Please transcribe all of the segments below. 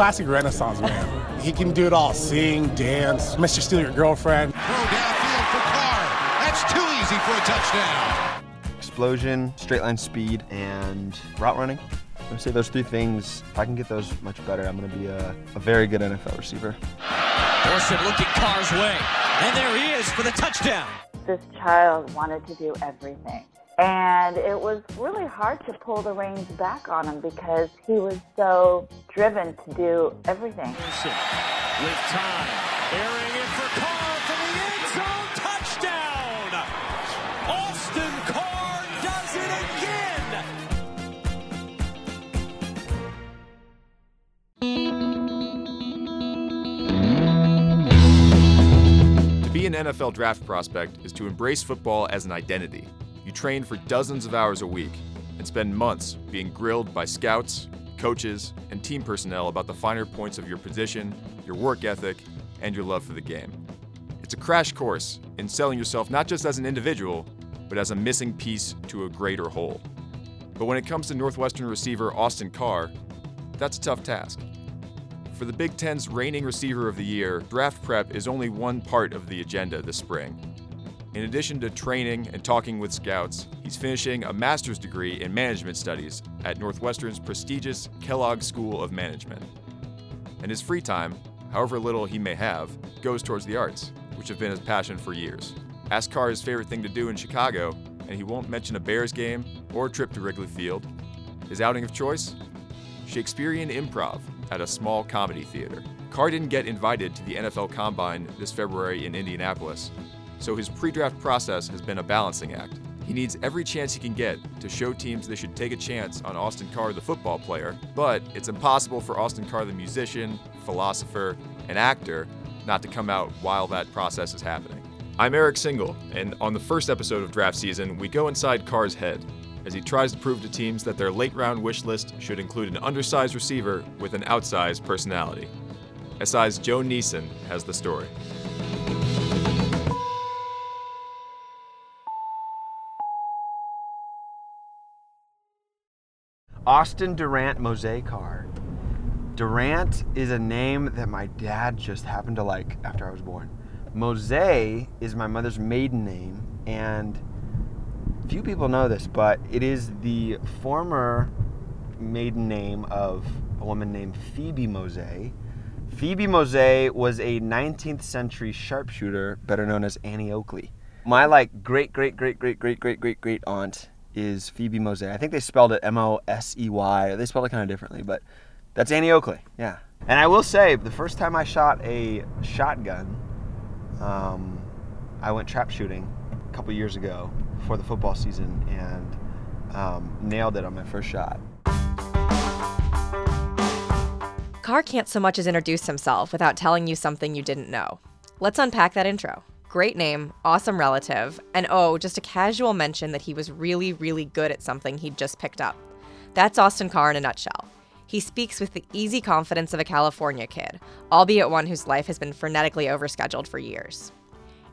classic Renaissance man. He can do it all. Sing, dance, Mr. Steal Your Girlfriend. Throw downfield for Carr. That's too easy for a touchdown. Explosion, straight line speed, and route running. I'm going to say those three things. If I can get those much better, I'm going to be a very good NFL receiver. Orson looked at Carr's way, and there he is for the touchdown. This child wanted to do everything. And it was really hard to pull the reins back on him because he was so driven to do everything. With time, airing it for Carr from the end zone, touchdown! Austin Carr does it again! To be an NFL draft prospect is to embrace football as an identity. You train for dozens of hours a week and spend months being grilled by scouts, coaches, and team personnel about the finer points of your position, your work ethic, and your love for the game. It's a crash course in selling yourself not just as an individual, but as a missing piece to a greater whole. But when it comes to Northwestern receiver Austin Carr, that's a tough task. For the Big Ten's reigning receiver of the year, draft prep is only one part of the agenda this spring. In addition to training and talking with scouts, he's finishing a master's degree in management studies at Northwestern's prestigious Kellogg School of Management. And his free time, however little he may have, goes towards the arts, which have been his passion for years. Ask Carr his favorite thing to do in Chicago, and he won't mention a Bears game or a trip to Wrigley Field. His outing of choice? Shakespearean improv at a small comedy theater. Carr didn't get invited to the NFL Combine this February in Indianapolis, so his pre-draft process has been a balancing act. He needs every chance he can get to show teams they should take a chance on Austin Carr the football player, but it's impossible for Austin Carr the musician, philosopher, and actor not to come out while that process is happening. I'm Eric Single, and on the first episode of Draft Season, we go inside Carr's head as he tries to prove to teams that their late-round wish list should include an undersized receiver with an outsized personality. SI's Joe Neeson has the story. Austin Durant Mosey Carr. Durant is a name that my dad just happened to like after I was born. Mosey is my mother's maiden name, and few people know this, but it is the former maiden name of a woman named Phoebe Mosey. Phoebe Mosey was a 19th century sharpshooter, better known as Annie Oakley. My great aunt is Phoebe Mosey. I think they spelled it M-O-S-E-Y. They spelled it kind of differently, but that's Annie Oakley, yeah. And I will say, the first time I shot a shotgun, I went trap shooting a couple years ago before the football season and nailed it on my first shot. Carr can't so much as introduce himself without telling you something you didn't know. Let's unpack that intro. Great name, awesome relative, and oh, just a casual mention that he was really, really good at something he'd just picked up. That's Austin Carr in a nutshell. He speaks with the easy confidence of a California kid, albeit one whose life has been frenetically overscheduled for years.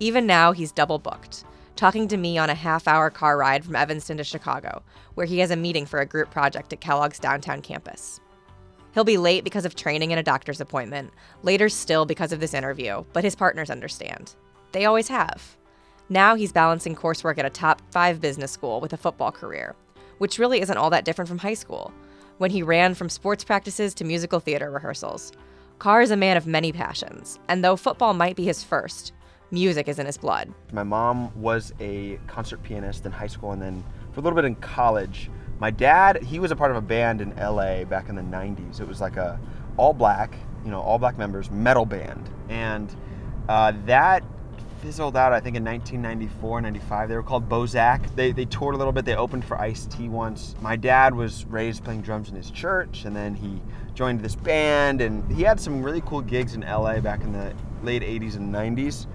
Even now, he's double booked, talking to me on a half-hour car ride from Evanston to Chicago, where he has a meeting for a group project at Kellogg's downtown campus. He'll be late because of training and a doctor's appointment, later still because of this interview, but his partners understand. They always have. Now he's balancing coursework at a top 5 business school with a football career, which really isn't all that different from high school, when he ran from sports practices to musical theater rehearsals. Carr is a man of many passions, and though football might be his first, music is in his blood. My mom was a concert pianist in high school and then for a little bit in college. My dad, he was a part of a band in LA back in the 90s. It was like a all black members metal band. And that fizzled out, I think, in 1994, 95. They were called Bozak. They toured a little bit. They opened for Ice T once. My dad was raised playing drums in his church, and then he joined this band, and he had some really cool gigs in LA back in the late 80s and 90s.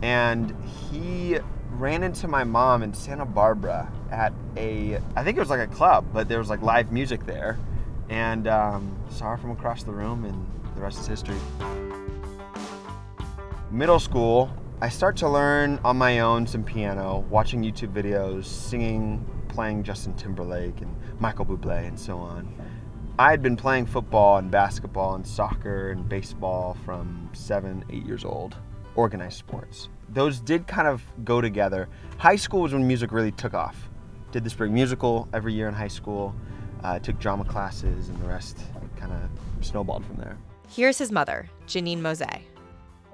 And he ran into my mom in Santa Barbara at I think it was like a club, but there was like live music there, and saw her from across the room, and the rest is history. Middle school, I start to learn on my own some piano, watching YouTube videos, singing, playing Justin Timberlake and Michael Bublé and so on. I had been playing football and basketball and soccer and baseball from 7, 8 years old, organized sports. Those did kind of go together. High school was when music really took off. Did the spring musical every year in high school, took drama classes, and the rest kind of snowballed from there. Here's his mother, Janine Mosey.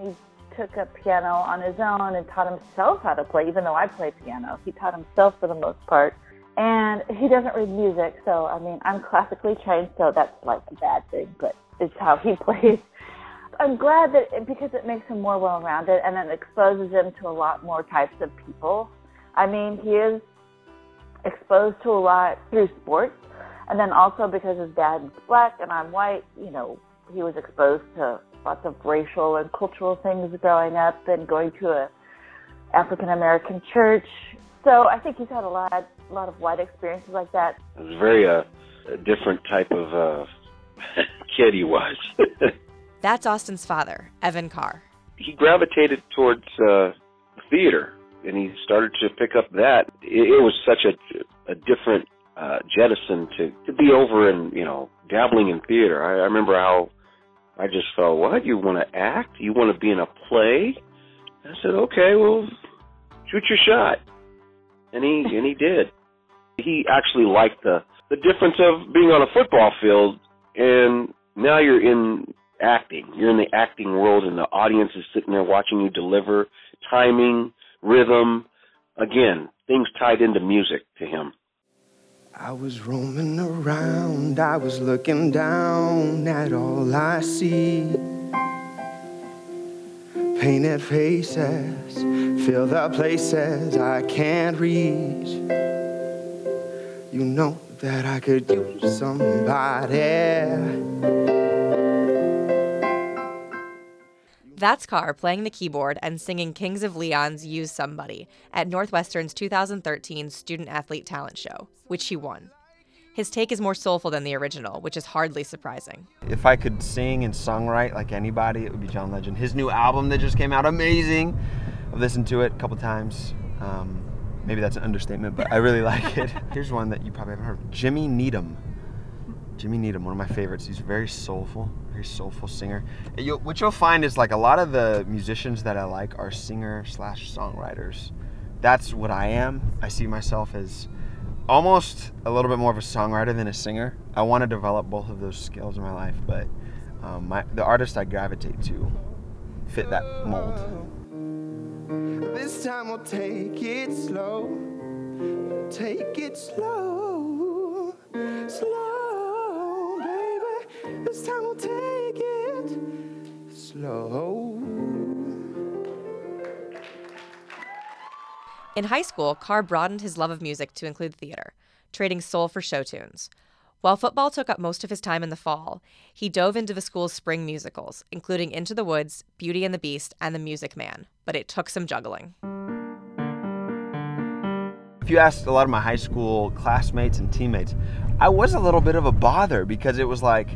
He took up piano on his own and taught himself how to play, even though I play piano. He taught himself for the most part. And he doesn't read music, so I mean, I'm classically trained, so that's like a bad thing, but it's how he plays. I'm glad that because it makes him more well-rounded and it exposes him to a lot more types of people. I mean, he is exposed to a lot through sports, and then also because his dad is black and I'm white, you know, he was exposed to lots of racial and cultural things growing up and going to a African-American church. So I think he's had a lot of white experiences like that. It was very a different type of kid he was. That's Austin's father, Evan Carr. He gravitated towards theater, and he started to pick up that. It was such a different jettison to be over and, you know, dabbling in theater. I remember how I just thought, what, you want to act? You want to be in a play? I said, okay, well, shoot your shot. And he did. He actually liked the difference of being on a football field, and now you're in acting. You're in the acting world, and the audience is sitting there watching you deliver, timing, rhythm. Again, things tied into music to him. I was roaming around. I was looking down at all I see. Painted faces fill the places I can't reach. You know that I could use somebody. That's Carr playing the keyboard and singing Kings of Leon's Use Somebody at Northwestern's 2013 Student Athlete Talent Show, which he won. His take is more soulful than the original, which is hardly surprising. If I could sing and songwrite like anybody, it would be John Legend. His new album that just came out, amazing. I've listened to it a couple times. Maybe that's an understatement, but I really like it. Here's one that you probably haven't heard of, Jimmy Needham. Jimmy Needham, one of my favorites. He's very soulful singer. What you'll find is like a lot of the musicians that I like are singer/songwriters. That's what I am. I see myself as almost a little bit more of a songwriter than a singer. I want to develop both of those skills in my life, but the artist I gravitate to fit that mold. This time we'll take it slow. Take it slow. Slow, baby. This time we'll take it slow. In high school, Carr broadened his love of music to include theater, trading soul for show tunes. While football took up most of his time in the fall, he dove into the school's spring musicals, including Into the Woods, Beauty and the Beast, and The Music Man. But it took some juggling. If you asked a lot of my high school classmates and teammates, I was a little bit of a bother because it was like,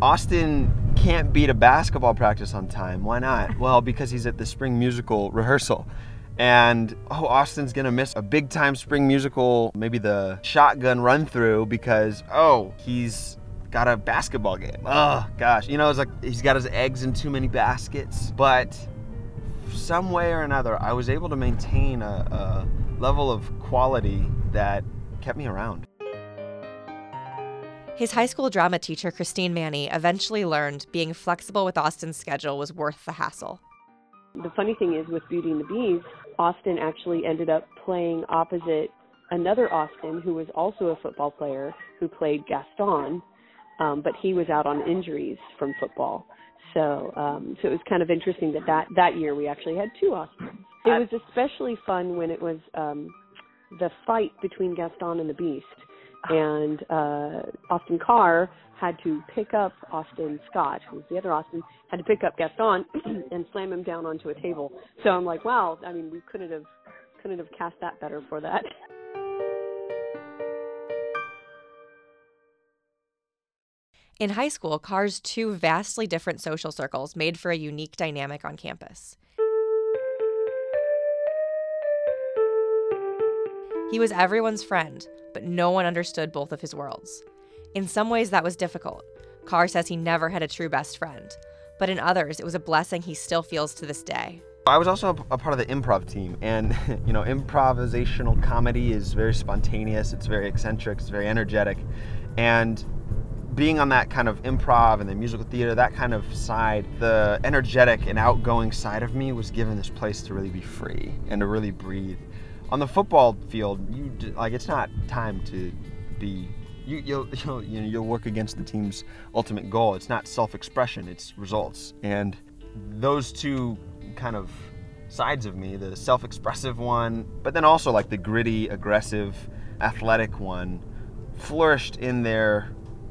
Austin can't beat a basketball practice on time. Why not? Well, because he's at the spring musical rehearsal. And, oh, Austin's gonna miss a big time spring musical, maybe the shotgun run through because, oh, he's got a basketball game. Oh, gosh. You know, it's like he's got his eggs in too many baskets. But some way or another, I was able to maintain a level of quality that kept me around. His high school drama teacher, Christine Manny, eventually learned being flexible with Austin's schedule was worth the hassle. The funny thing is, with Beauty and the Beast, Austin actually ended up playing opposite another Austin who was also a football player who played Gaston, but he was out on injuries from football. So it was kind of interesting that year we actually had two Austins. It was especially fun when it was the fight between Gaston and the Beast, and Austin Carr had to pick up Austin Scott, who was the other Austin, had to pick up Gaston and slam him down onto a table. So I'm like, wow, I mean, we couldn't have cast that better for that. In high school, Carr's two vastly different social circles made for a unique dynamic on campus. He was everyone's friend, but no one understood both of his worlds. In some ways, that was difficult. Carr says he never had a true best friend. But in others, it was a blessing he still feels to this day. I was also a part of the improv team, and you know, improvisational comedy is very spontaneous, it's very eccentric, it's very energetic, and being on that kind of improv and the musical theater, that kind of side, the energetic and outgoing side of me was given this place to really be free and to really breathe. On the football field, it's not time to be. You'll work against the team's ultimate goal. It's not self-expression, it's results. And those two kind of sides of me, the self-expressive one, but then also like the gritty, aggressive, athletic one, flourished in their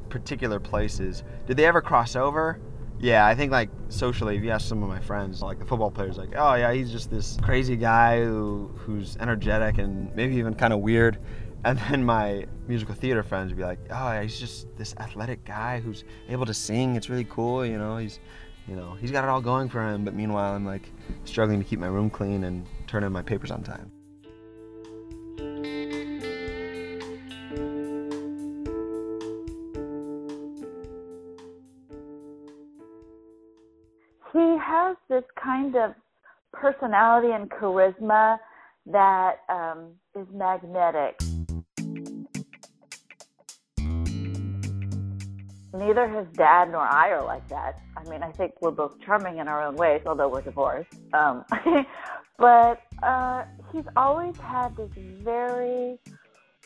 particular places. Did they ever cross over? Yeah, I think like socially, if you ask some of my friends, like the football players, like, oh yeah, he's just this crazy guy who's energetic and maybe even kind of weird. And then my musical theater friends would be like, oh, he's just this athletic guy who's able to sing. It's really cool, you know, he's got it all going for him. But meanwhile, I'm like struggling to keep my room clean and turn in my papers on time. He has this kind of personality and charisma that is magnetic. Neither his dad nor I are like that. I mean, I think we're both charming in our own ways, although we're divorced. But he's always had this very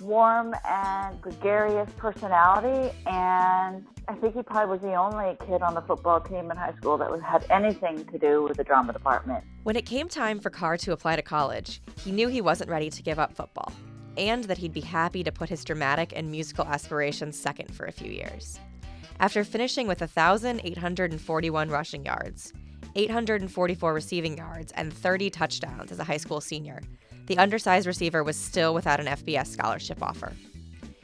warm and gregarious personality, and I think he probably was the only kid on the football team in high school that had anything to do with the drama department. When it came time for Carr to apply to college, he knew he wasn't ready to give up football, and that he'd be happy to put his dramatic and musical aspirations second for a few years. After finishing with 1,841 rushing yards, 844 receiving yards, and 30 touchdowns as a high school senior, the undersized receiver was still without an FBS scholarship offer.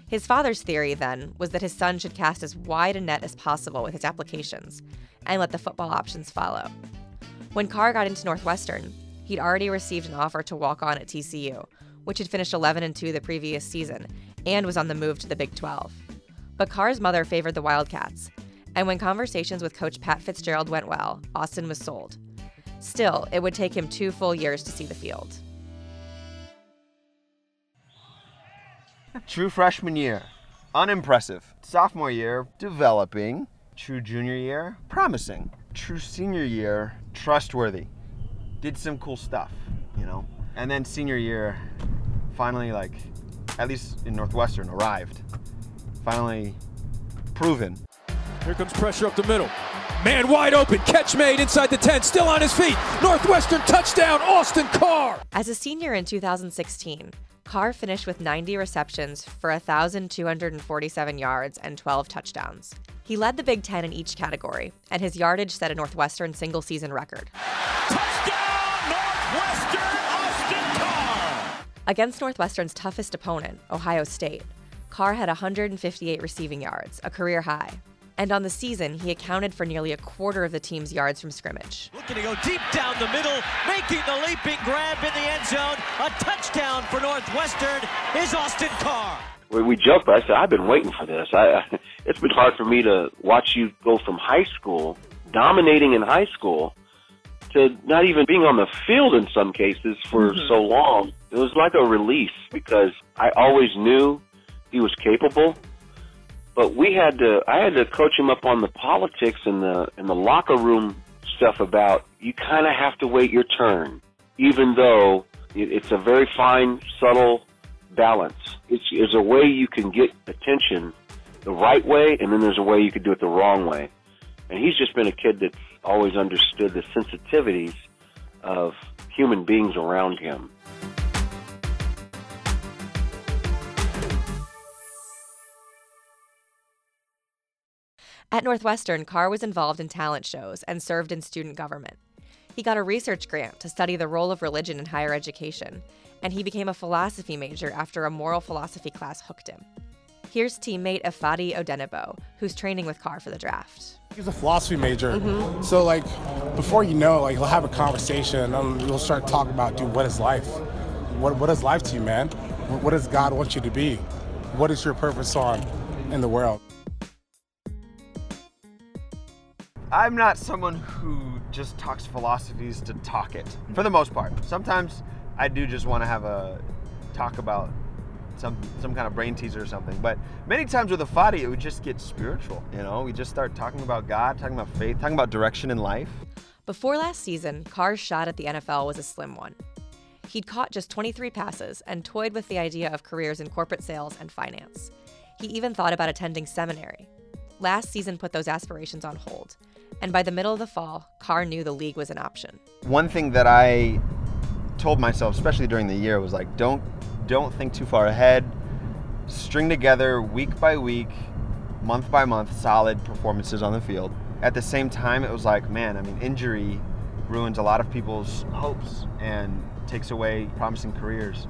His father's theory, then, was that his son should cast as wide a net as possible with his applications and let the football options follow. When Carr got into Northwestern, he'd already received an offer to walk on at TCU, which had finished 11-2 the previous season and was on the move to the Big 12. But Carr's mother favored the Wildcats, and when conversations with coach Pat Fitzgerald went well, Austin was sold. Still, it would take him 2 full years to see the field. True freshman year, unimpressive. Sophomore year, developing. True junior year, promising. True senior year, trustworthy. Did some cool stuff, you know. And then senior year, finally, like, at least in Northwestern, arrived. Finally proven. Here comes pressure up the middle. Man wide open, catch made inside the 10, still on his feet. Northwestern touchdown, Austin Carr. As a senior in 2016, Carr finished with 90 receptions for 1,247 yards and 12 touchdowns. He led the Big Ten in each category, and his yardage set a Northwestern single-season record. Touchdown, Northwestern, Austin Carr! Against Northwestern's toughest opponent, Ohio State, Carr had 158 receiving yards, a career high. And on the season, he accounted for nearly a quarter of the team's yards from scrimmage. Looking to go deep down the middle, making the leaping grab in the end zone. A touchdown for Northwestern is Austin Carr. When we jumped, I said, I've been waiting for this. It's been hard for me to watch you go from high school, dominating in high school, to not even being on the field in some cases for so long. It was like a release because I always knew he was capable, but I had to coach him up on the politics and the locker room stuff about you kind of have to wait your turn, even though it's a very fine, subtle balance. It's a way you can get attention the right way, and then there's a way you could do it the wrong way. And he's just been a kid that's always understood the sensitivities of human beings around him. At Northwestern, Carr was involved in talent shows and served in student government. He got a research grant to study the role of religion in higher education, and he became a philosophy major after a moral philosophy class hooked him. Here's teammate Ifeadi Odenigbo, who's training with Carr for the draft. He's a philosophy major, so like before you know, like he'll have a conversation and you'll start talking about, dude, what is life? What is life to you, man? What does God want you to be? What is your purpose on in the world? I'm not someone who just talks philosophies to talk it, for the most part. Sometimes I do just want to have a talk about some kind of brain teaser or something. But many times with Ifeadi, it would just get spiritual, you know? We just start talking about God, talking about faith, talking about direction in life. Before last season, Carr's shot at the NFL was a slim one. He'd caught just 23 passes and toyed with the idea of careers in corporate sales and finance. He even thought about attending seminary. Last season put those aspirations on hold. And by the middle of the fall, Carr knew the league was an option. One thing that I told myself, especially during the year, was like, don't think too far ahead. String together week by week, month by month, solid performances on the field. At the same time, it was like, man, I mean, injury ruins a lot of people's hopes and takes away promising careers.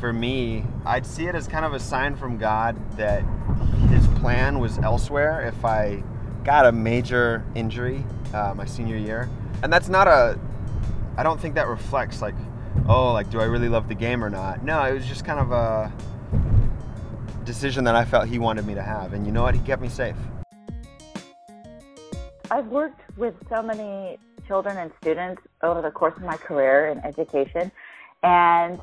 For me, I'd see it as kind of a sign from God that his plan was elsewhere if I got a major injury my senior year. And that's not a, I don't think that reflects like, oh, like, do I really love the game or not? No, it was just kind of a decision that I felt he wanted me to have. And you know what? He kept me safe. I've worked with so many children and students over the course of my career in education. And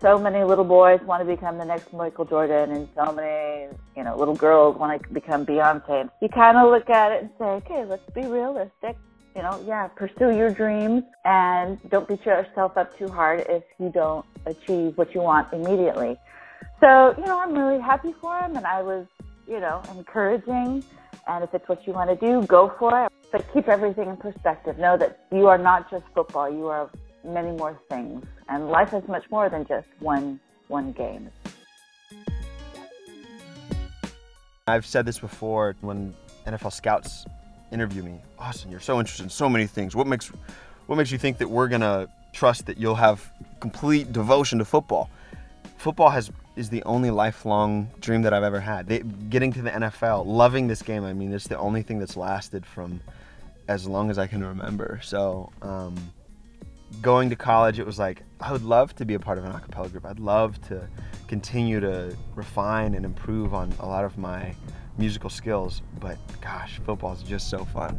so many little boys want to become the next Michael Jordan, and so many, you know, little girls want to become Beyonce. You kind of look at it and say, okay, let's be realistic. You know, yeah, pursue your dreams and don't beat yourself up too hard if you don't achieve what you want immediately. So, you know, I'm really happy for him, and I was, you know, encouraging. And if it's what you want to do, go for it. But keep everything in perspective. Know that you are not just football. You are many more things. And life is much more than just one game. I've said this before when NFL scouts interview me. Austin, you're so interested in so many things. What makes you think that we're going to trust that you'll have complete devotion to football? Football is the only lifelong dream that I've ever had. Getting to the NFL, loving this game, I mean, it's the only thing that's lasted from as long as I can remember. So going to college, it was like, I would love to be a part of an a cappella group. I'd love to continue to refine and improve on a lot of my musical skills, but gosh, football is just so fun.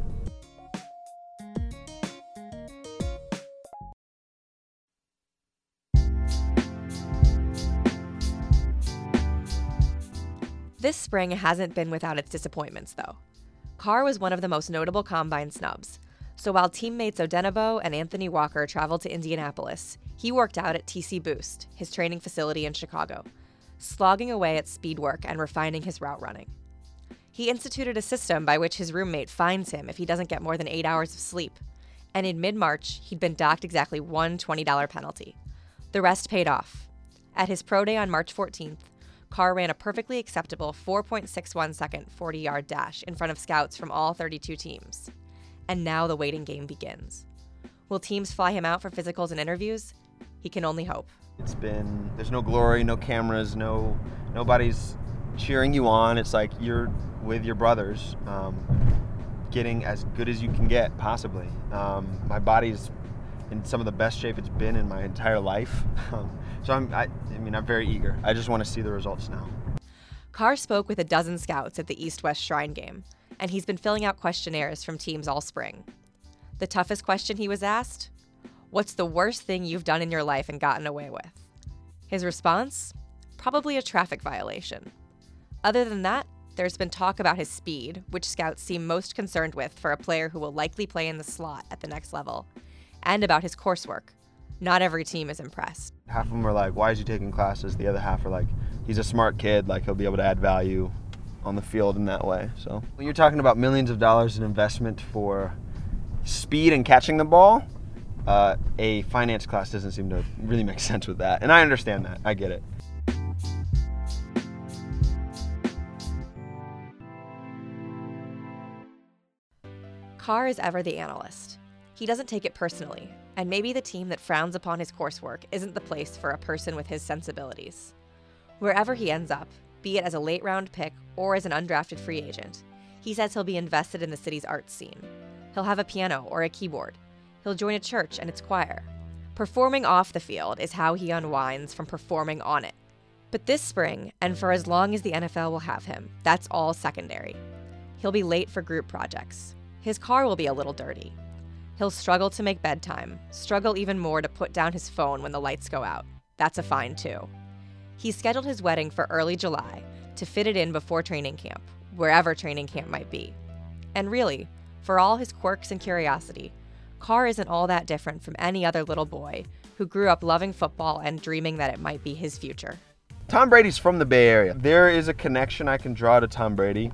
This spring hasn't been without its disappointments, though. Carr was one of the most notable combine snubs. So while teammates Odenigbo and Anthony Walker traveled to Indianapolis, he worked out at TC Boost, his training facility in Chicago, slogging away at speed work and refining his route running. He instituted a system by which his roommate fines him if he doesn't get more than 8 hours of sleep. And in mid-March, he'd been docked exactly one $20 penalty. The rest paid off. At his pro day on March 14th, Carr ran a perfectly acceptable 4.61-second 40-yard dash in front of scouts from all 32 teams. And now the waiting game begins. Will teams fly him out for physicals and interviews? He can only hope. It's been, there's no glory, no cameras, nobody's cheering you on. It's like you're with your brothers, getting as good as you can get, possibly. My body's in some of the best shape it's been in my entire life. So I'm very eager. I just want to see the results now. Carr spoke with a dozen scouts at the East-West Shrine game, and he's been filling out questionnaires from teams all spring. The toughest question he was asked? What's the worst thing you've done in your life and gotten away with? His response? Probably a traffic violation. Other than that, there's been talk about his speed, which scouts seem most concerned with for a player who will likely play in the slot at the next level, and about his coursework. Not every team is impressed. Half of them are like, why is he taking classes? The other half are like, he's a smart kid, like he'll be able to add value on the field in that way. So when you're talking about millions of dollars in investment for speed and catching the ball, a finance class doesn't seem to really make sense with that. And I understand that. I get it. Carr is ever the analyst. He doesn't take it personally, and maybe the team that frowns upon his coursework isn't the place for a person with his sensibilities. Wherever he ends up, be it as a late-round pick or as an undrafted free agent, he says he'll be invested in the city's arts scene. He'll have a piano or a keyboard. He'll join a church and its choir. Performing off the field is how he unwinds from performing on it. But this spring, and for as long as the NFL will have him, that's all secondary. He'll be late for group projects. His car will be a little dirty. He'll struggle to make bedtime, struggle even more to put down his phone when the lights go out. That's a fine too. He scheduled his wedding for early July to fit it in before training camp, wherever training camp might be. And really, for all his quirks and curiosity, Carr isn't all that different from any other little boy who grew up loving football and dreaming that it might be his future. Tom Brady's from the Bay Area. There is a connection I can draw to Tom Brady.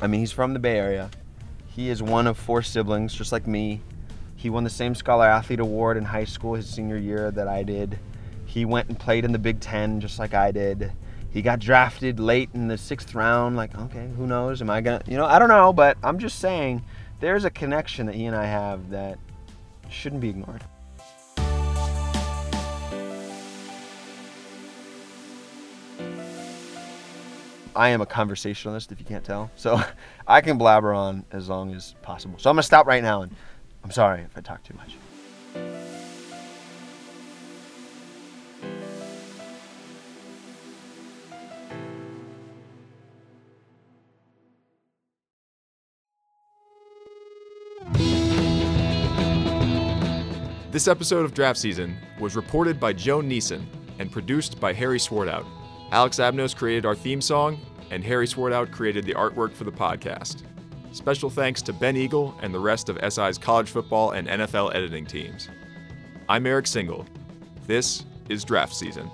I mean, he's from the Bay Area. He is one of four siblings, just like me. He won the same Scholar Athlete Award in high school his senior year that I did. He went and played in the Big Ten, just like I did. He got drafted late in the 6th round. Like, okay, who knows? Am I gonna, I don't know, but I'm just saying there's a connection that he and I have that shouldn't be ignored. I am a conversationalist, if you can't tell. So I can blabber on as long as possible. So I'm gonna stop right now, and I'm sorry if I talk too much. This episode of Draft Season was reported by Joe Neeson and produced by Harry Swartout. Alex Abnos created our theme song, and Harry Swartout created the artwork for the podcast. Special thanks to Ben Eagle and the rest of SI's college football and NFL editing teams. I'm Eric Single. This is Draft Season.